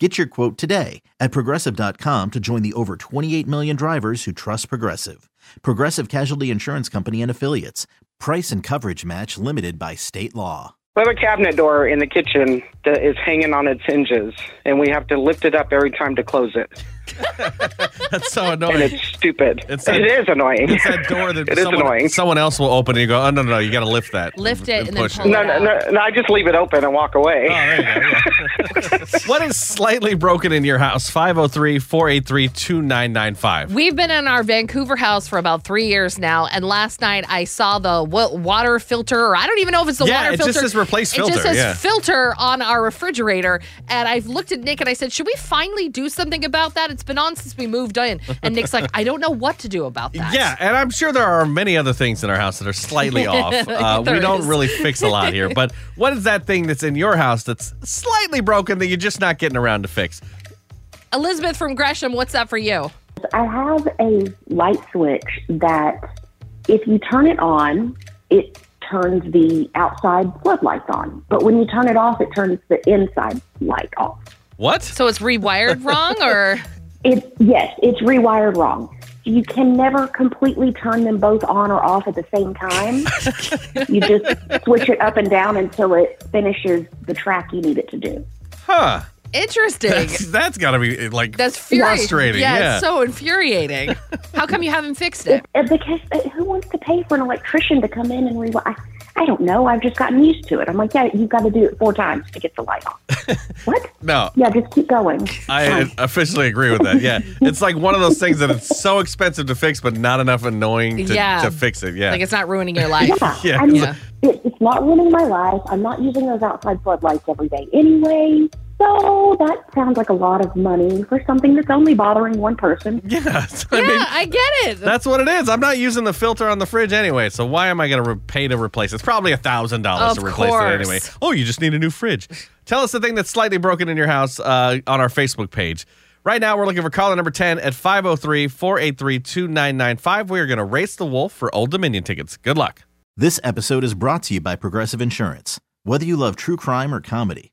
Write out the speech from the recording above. Get your quote today at Progressive.com to join the over 28 million drivers who trust Progressive. Progressive Casualty Insurance Company and Affiliates. Price and coverage match limited by state law. We have a cabinet door in the kitchen that is hanging on its hinges, and we have to lift it up every time to close it. That's so annoying. And it's stupid. It is annoying. It's that door that someone else will open and you go, oh, no, you got to lift that. Lift it and then push it. No, I just leave it open and walk away. Oh, there you go. Yeah. What is slightly broken in your house? 503-483-2995. We've been in our Vancouver house for about 3 years now, and last night I saw the water filter, or I don't even know if it's the water filter. Yeah, it just says replace filter. It just says filter on our refrigerator, and I've looked at Nick and I said, should we finally do something about that? It's been on since we moved in. And Nick's like, I don't know what to do about that. Yeah, and I'm sure there are many other things in our house that are slightly off. We don't really fix a lot here. But what is that thing that's in your house that's slightly broken that you're just not getting around to fix? Elizabeth from Gresham, what's that for you? I have a light switch that if you turn it on, it turns the outside floodlights on. But when you turn it off, it turns the inside light off. What? So it's rewired wrong, or? Yes, it's rewired wrong. You can never completely turn them both on or off at the same time. You just switch it up and down until it finishes the track you need it to do. Huh. Interesting. That's got to be that's frustrating. Yeah, it's so infuriating. How come you haven't fixed it? Because who wants to pay for an electrician to come in and rewire? I don't know. I've just gotten used to it. I'm like, yeah, you've got to do it 4 times to get the light on. What? No. Yeah, just keep going. I officially agree with that. Yeah. It's like one of those things that it's so expensive to fix, but not enough annoying to fix it. Yeah. Like it's not ruining your life. Yeah. I mean, it's not ruining my life. I'm not using those outside floodlights every day anyway. So that sounds like a lot of money for something that's only bothering one person. Yeah, I get it. That's what it is. I'm not using the filter on the fridge anyway, so why am I going to pay to replace it? It's probably $1,000 to replace it anyway. Oh, you just need a new fridge. Tell us the thing that's slightly broken in your house on our Facebook page. Right now, we're looking for caller number 10 at 503-483-2995. We are going to race the wolf for Old Dominion tickets. Good luck. This episode is brought to you by Progressive Insurance. Whether you love true crime or comedy,